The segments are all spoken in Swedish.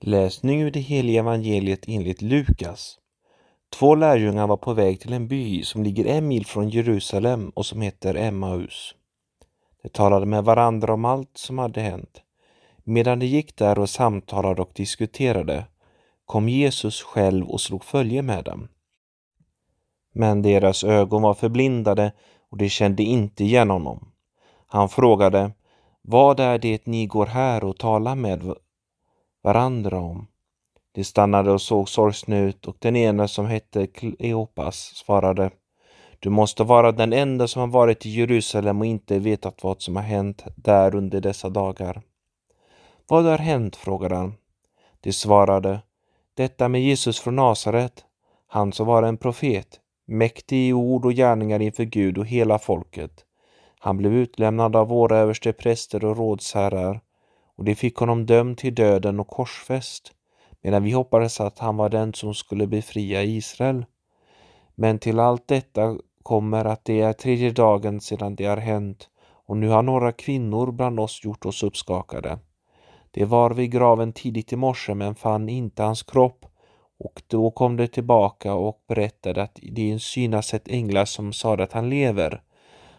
Läsning ur det heliga evangeliet enligt Lukas. 2 lärjungar var på väg till en by som ligger 1 mil från Jerusalem och som heter Emmaus. De talade med varandra om allt som hade hänt. Medan de gick där och samtalade och diskuterade kom Jesus själv och slog följe med dem. Men deras ögon var förblindade och de kände inte igen honom. Han frågade: "Vad är det ni går här och talar med varandra om?" De stannade och såg sorgsna ut, och den ena, som hette Kleopas, svarade: "Du måste vara den enda som har varit i Jerusalem och inte vetat vad som har hänt där under dessa dagar." "Vad har hänt?" frågade han. De svarade: "Detta med Jesus från Nazaret, han som var en profet, mäktig i ord och gärningar inför Gud och hela folket. Han blev utlämnad av våra överstepräster och rådsherrar, och de fick honom dömd till döden och korsfäst, medan vi hoppades att han var den som skulle befria Israel. Men till allt detta kommer att det är 3:e dagen sedan det har hänt, och nu har några kvinnor bland oss gjort oss uppskakade. Det var vid graven tidigt i morse, men fann inte hans kropp, och då kom de tillbaka och berättade att det i en syn har sett änglar som sa att han lever.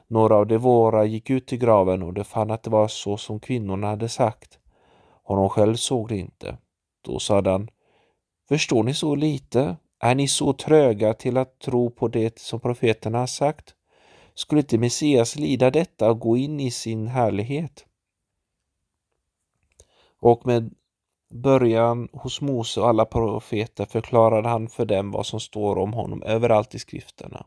Några av de våra gick ut till graven, och de fann att det var så som kvinnorna hade sagt. Honom själv såg det inte." Då sade han: "Förstår ni så lite? Är ni så tröga till att tro på det som profeterna har sagt? Skulle inte Messias lida detta och gå in i sin härlighet?" Och med början hos Mose och alla profeter förklarade han för dem vad som står om honom överallt i skrifterna.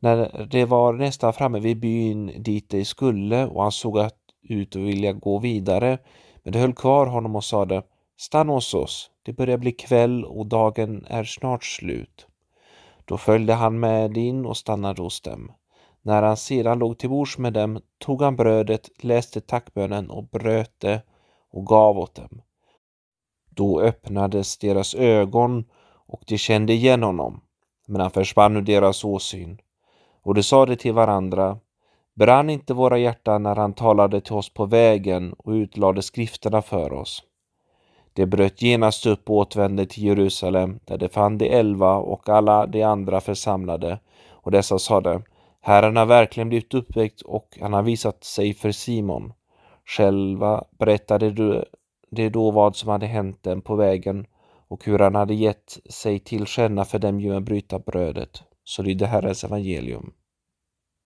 När det var nästan framme vid byn dit de skulle, och han såg ut och ville gå vidare, men de höll kvar honom och sade: "Stanna hos oss, det börjar bli kväll och dagen är snart slut." Då följde han med in och stannade hos dem. När han sedan låg till bords med dem tog han brödet, läste tackbönen och bröt det och gav åt dem. Då öppnades deras ögon och de kände igen honom, men han försvann ur deras åsyn. Och de sade till varandra: "Brann inte våra hjärtan när han talade till oss på vägen och utlade skrifterna för oss?" Det bröt genast upp och återvände till Jerusalem, där det fann de 11 och alla de andra församlade, och dessa sade: "Herren har verkligen blivit uppväckt, och han har visat sig för Simon." Själva berättade de då vad som hade hänt dem på vägen och hur han hade gett sig till känna för dem genom att bryta brödet. Så lydde Herrens evangelium.